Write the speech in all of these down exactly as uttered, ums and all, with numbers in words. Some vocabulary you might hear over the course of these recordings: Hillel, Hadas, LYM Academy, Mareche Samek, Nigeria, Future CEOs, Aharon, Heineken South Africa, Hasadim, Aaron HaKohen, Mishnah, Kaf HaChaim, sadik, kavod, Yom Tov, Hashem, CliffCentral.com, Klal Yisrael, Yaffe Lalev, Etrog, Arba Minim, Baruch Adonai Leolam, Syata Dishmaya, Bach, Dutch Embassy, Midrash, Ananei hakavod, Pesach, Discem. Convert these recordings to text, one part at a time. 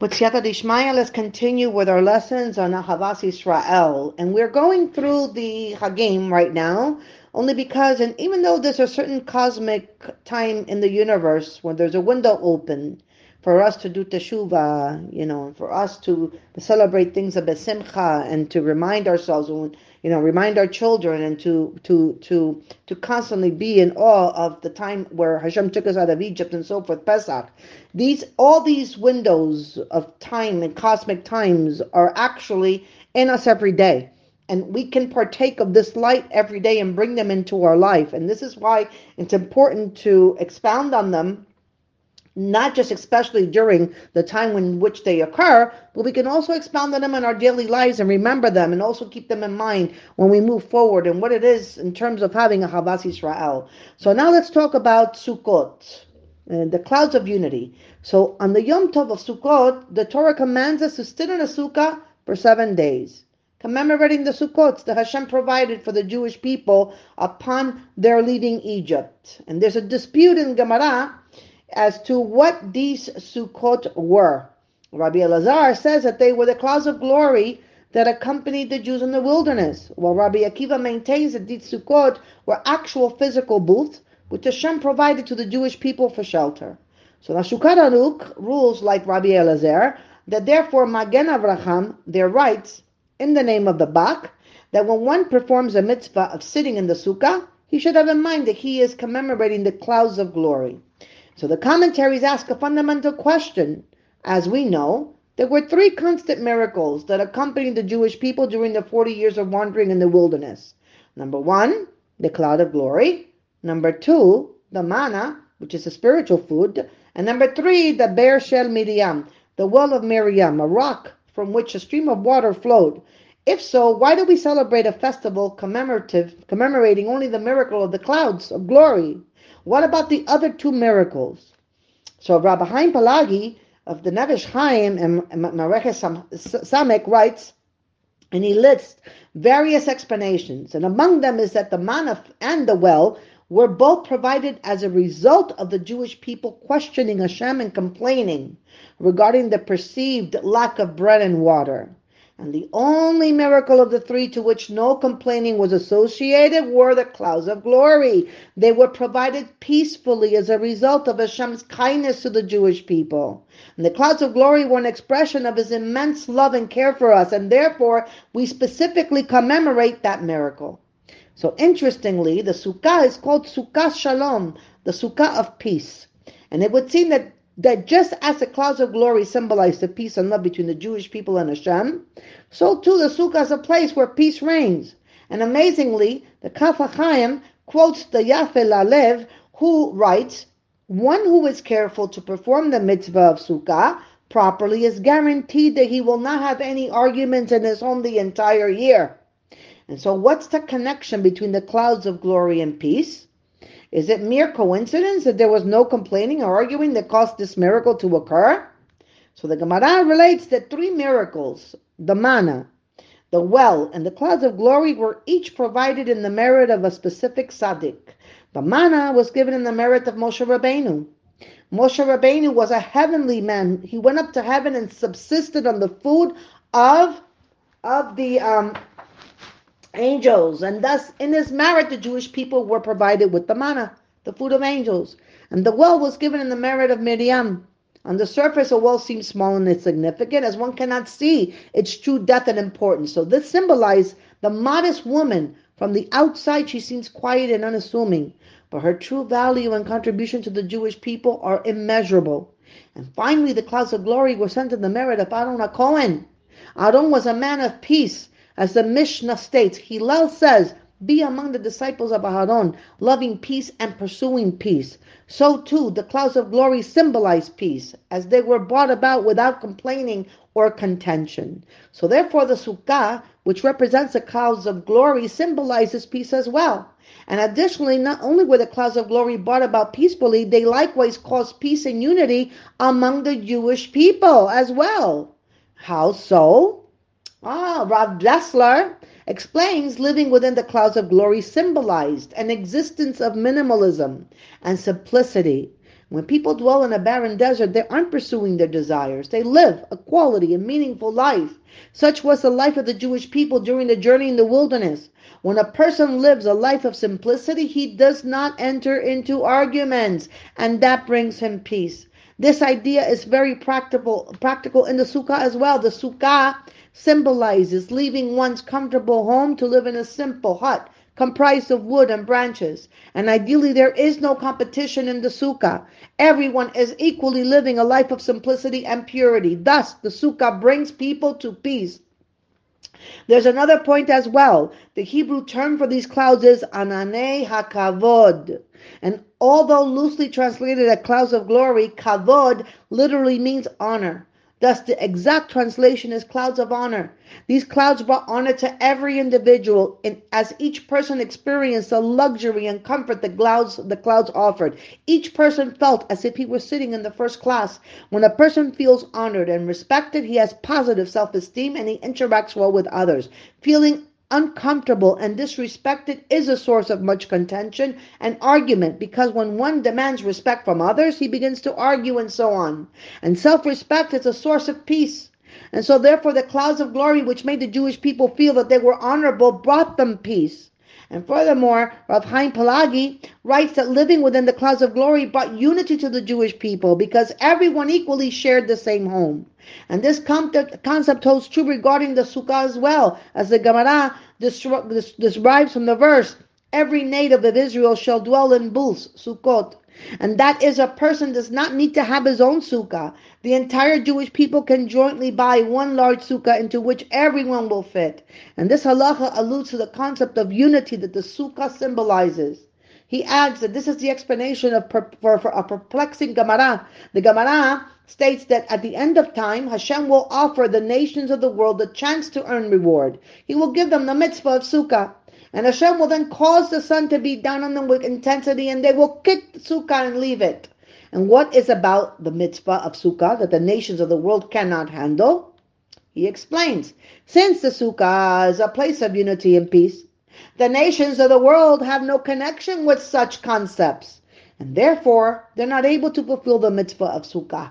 With Syata Dishmaya, let's continue with our lessons on Ahavas Yisrael. And we're going through the Hagim right now, only because, and even though there's a certain cosmic time in the universe when there's a window open for us to do Teshuvah, you know, for us to celebrate things of Besimcha and to remind ourselves, you know, remind our children and to, to, to, to constantly be in awe of the time where Hashem took us out of Egypt and so forth, Pesach. These, all these windows of time and cosmic times are actually in us every day. And we can partake of this light every day and bring them into our life. And this is why it's important to expound on them, not just especially during the time in which they occur, but we can also expound on them in our daily lives and remember them and also keep them in mind when we move forward and what it is in terms of having a Ahavas Yisrael. So now let's talk about Sukkot, uh, the clouds of unity. So on the Yom Tov of Sukkot, the Torah commands us to sit in a sukkah for seven days, commemorating the Sukkots that Hashem provided for the Jewish people upon their leaving Egypt. And there's a dispute in Gemara as to what these Sukkot were. Rabbi Eleazar says that they were the clouds of glory that accompanied the Jews in the wilderness, while Rabbi Akiva maintains that these Sukkot were actual physical booths which Hashem provided to the Jewish people for shelter. So the Shulchan Aruch rules like Rabbi Eleazar that therefore Magen Avraham, their rights in the name of the Bach, that when one performs a mitzvah of sitting in the sukkah, he should have in mind that he is commemorating the clouds of glory. So the commentaries ask a fundamental question. As we know, there were three constant miracles that accompanied the Jewish people during the forty years of wandering in the wilderness. Number one, the cloud of glory. Number two, the manna, which is a spiritual food. And number three, the be'er shel Miriam, the well of Miriam, a rock from which a stream of water flowed. If so, why do we celebrate a festival commemorative, commemorating only the miracle of the clouds of glory? What about the other two miracles? So Rabbi Haim Palagi of the Neves Chaim and Mareche Samek writes, and he lists various explanations, and among them is that the manna and the well were both provided as a result of the Jewish people questioning Hashem and complaining regarding the perceived lack of bread and water. And the only miracle of the three to which no complaining was associated were the clouds of glory. They were provided peacefully as a result of Hashem's kindness to the Jewish people. And the clouds of glory were an expression of His immense love and care for us, and therefore we specifically commemorate that miracle. So interestingly, the sukkah is called sukkah shalom, the sukkah of peace. And it would seem that that just as the clouds of glory symbolize the peace and love between the Jewish people and Hashem, so too the sukkah is a place where peace reigns. And amazingly, the Kaf HaChaim quotes the Yaffe Lalev, who writes, "One who is careful to perform the mitzvah of sukkah properly is guaranteed that he will not have any arguments in his home the entire year." And so what's the connection between the clouds of glory and peace? Is it mere coincidence that there was no complaining or arguing that caused this miracle to occur? So the Gemara relates that three miracles, the manna, the well, and the clouds of glory, were each provided in the merit of a specific sadik. The manna was given in the merit of Moshe Rabbeinu. Moshe Rabbeinu was a heavenly man. He went up to heaven and subsisted on the food of, of the... Um, angels, and thus in his merit the Jewish people were provided with the manna, the food of angels. And the well was given in the merit of Miriam. On the surface, a well seems small and insignificant, as one cannot see its true depth and importance. So this symbolized the modest woman. From the outside, she seems quiet and unassuming, but her true value and contribution to the Jewish people are immeasurable. And finally, the clouds of glory were sent in the merit of Aaron HaKohen. Aaron was a man of peace. As the Mishnah states, Hillel says, "Be among the disciples of Aharon, loving peace and pursuing peace." So too, the clouds of glory symbolize peace, as they were brought about without complaining or contention. So therefore, the sukkah, which represents the clouds of glory, symbolizes peace as well. And additionally, not only were the clouds of glory brought about peacefully, they likewise caused peace and unity among the Jewish people as well. How so? Ah, Rav Dessler explains living within the clouds of glory symbolized an existence of minimalism and simplicity, When people dwell in a barren desert, they aren't pursuing their desires. They live a quality, a meaningful life. Such was the life of the Jewish people during the journey in the wilderness. When a person lives a life of simplicity, he does not enter into arguments, and that brings him peace. This idea is very practical, practical in the sukkah as well. The sukkah symbolizes leaving one's comfortable home to live in a simple hut comprised of wood and branches. And ideally, there is no competition in the sukkah. Everyone is equally living a life of simplicity and purity. Thus, the sukkah brings people to peace. There's another point as well. The Hebrew term for these clouds is ananei hakavod. And although loosely translated as clouds of glory, kavod literally means honor. Thus, the exact translation is clouds of honor. These clouds brought honor to every individual, and as each person experienced the luxury and comfort the clouds, the clouds offered. Each person felt as if he were sitting in the first class. When a person feels honored and respected, he has positive self-esteem and he interacts well with others. Feeling uncomfortable and disrespected is a source of much contention and argument, because when one demands respect from others, he begins to argue and so on. And self-respect is a source of peace. And so therefore the clouds of glory, which made the Jewish people feel that they were honorable, brought them peace. And furthermore, Rabbi Haim Palagi writes that living within the clouds of glory brought unity to the Jewish people, because everyone equally shared the same home. And this concept holds true regarding the sukkah as well, as the Gemara describes from the verse, every native of Israel shall dwell in booths, Sukkot. And that is, a person does not need to have his own sukkah. The entire Jewish people can jointly buy one large sukkah into which everyone will fit. And this halacha alludes to the concept of unity that the sukkah symbolizes. He adds that this is the explanation of per, for, for a perplexing Gemara. The Gemara states that at the end of time, Hashem will offer the nations of the world the chance to earn reward. He will give them the mitzvah of sukkah. And Hashem will then cause the sun to beat down on them with intensity, and they will kick the sukkah and leave it. And what is about the mitzvah of sukkah that the nations of the world cannot handle? He explains, since the sukkah is a place of unity and peace, the nations of the world have no connection with such concepts, and therefore they're not able to fulfill the mitzvah of sukkah.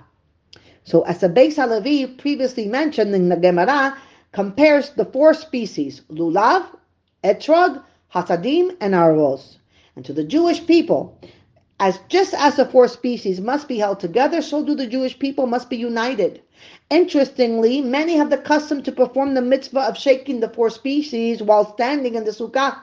So as the Beis Halevi previously mentioned in the Gemara compares the four species, lulav, Etrog, hasadim, and aravos. And to the Jewish people, as just as the four species must be held together, so do the Jewish people must be united. Interestingly, many have the custom to perform the mitzvah of shaking the four species while standing in the sukkah.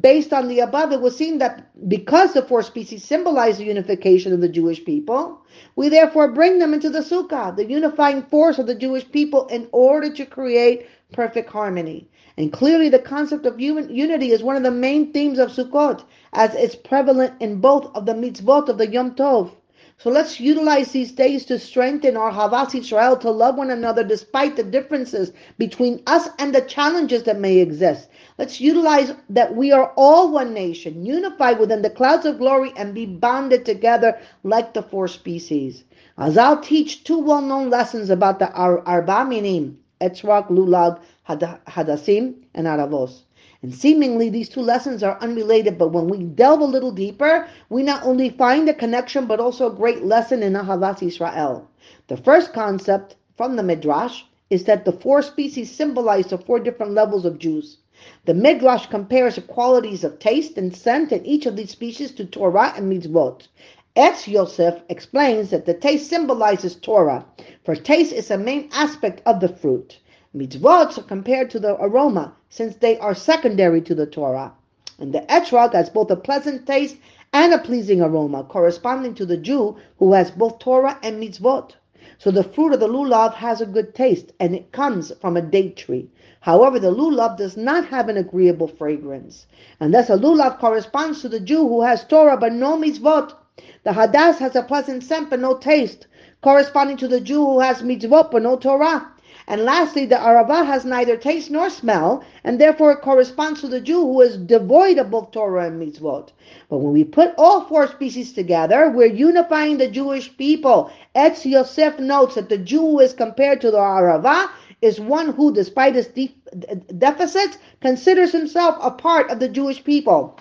Based on the above, it would seem that because the four species symbolize the unification of the Jewish people, we therefore bring them into the sukkah, the unifying force of the Jewish people, in order to create perfect harmony. And clearly the concept of human unity is one of the main themes of Sukkot, as it's prevalent in both of the mitzvot of the Yom Tov. So let's utilize these days to strengthen our Ahavas Yisrael, to love one another despite the differences between us and the challenges that may exist. Let's utilize that we are all one nation, unified within the clouds of glory, and be bonded together like the four species. As I'll teach two well-known lessons about the Ar- Arba Minim, Etrog, Lulav, Hadasim, and Aravos. And seemingly these two lessons are unrelated, but when we delve a little deeper, we not only find a connection, but also a great lesson in Ahavas Yisrael. The first concept from the Midrash is that the four species symbolize the four different levels of Jews. The Midrash compares the qualities of taste and scent in each of these species to Torah and mitzvot. Etz Yosef explains that the taste symbolizes Torah, for taste is a main aspect of the fruit. Mitzvot are compared to the aroma, since they are secondary to the Torah. And the etrog has both a pleasant taste and a pleasing aroma, corresponding to the Jew who has both Torah and mitzvot. So the fruit of the lulav has a good taste, and it comes from a date tree. However, the lulav does not have an agreeable fragrance. And thus a lulav corresponds to the Jew who has Torah but no mitzvot. The hadas has a pleasant scent but no taste, corresponding to the Jew who has mitzvot but no Torah. And lastly, the Aravah has neither taste nor smell, and therefore it corresponds to the Jew who is devoid of both Torah and mitzvot. But when we put all four species together, we're unifying the Jewish people. Etz Yosef notes that the Jew who is compared to the Aravah is one who, despite his de- deficits, considers himself a part of the Jewish people.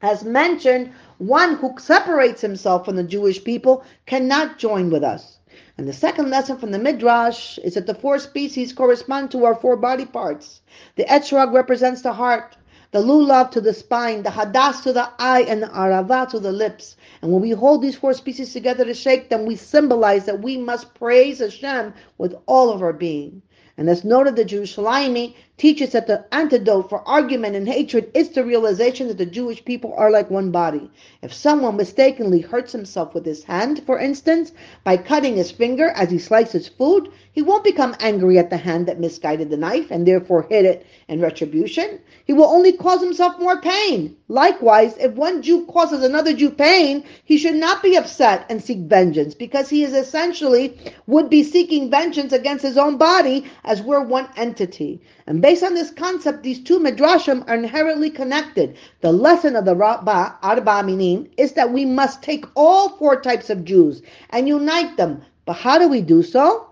As mentioned, one who separates himself from the Jewish people cannot join with us. And the second lesson from the Midrash is that the four species correspond to our four body parts. The Etrog represents the heart, the lulav to the spine, the hadas to the eye, and the aravah to the lips. And when we hold these four species together to shake them, we symbolize that we must praise Hashem with all of our being. And as noted, the Jerusalemi teaches that the antidote for argument and hatred is the realization that the Jewish people are like one body. If someone mistakenly hurts himself with his hand, for instance, by cutting his finger as he slices food, he won't become angry at the hand that misguided the knife and therefore hit it in retribution. He will only cause himself more pain. Likewise, if one Jew causes another Jew pain, he should not be upset and seek vengeance, because he is essentially would be seeking vengeance against his own body, as we're one entity. And based on this concept, these two midrashim are inherently connected. The lesson of the Rabba, Arba Minim, is that we must take all four types of Jews and unite them. But how do we do so?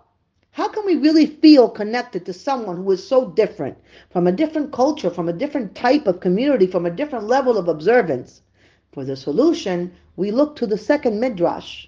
How can we really feel connected to someone who is so different, from a different culture, from a different type of community, from a different level of observance? For the solution, we look to the second midrash.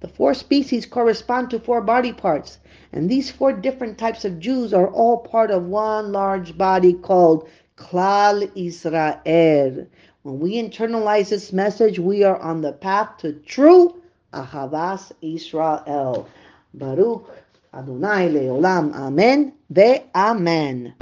The four species correspond to four body parts, and these four different types of Jews are all part of one large body called Klal Yisrael. When we internalize this message, we are on the path to true Ahavas Yisrael. Baruch Adonai Leolam. Amen. Ve'amen.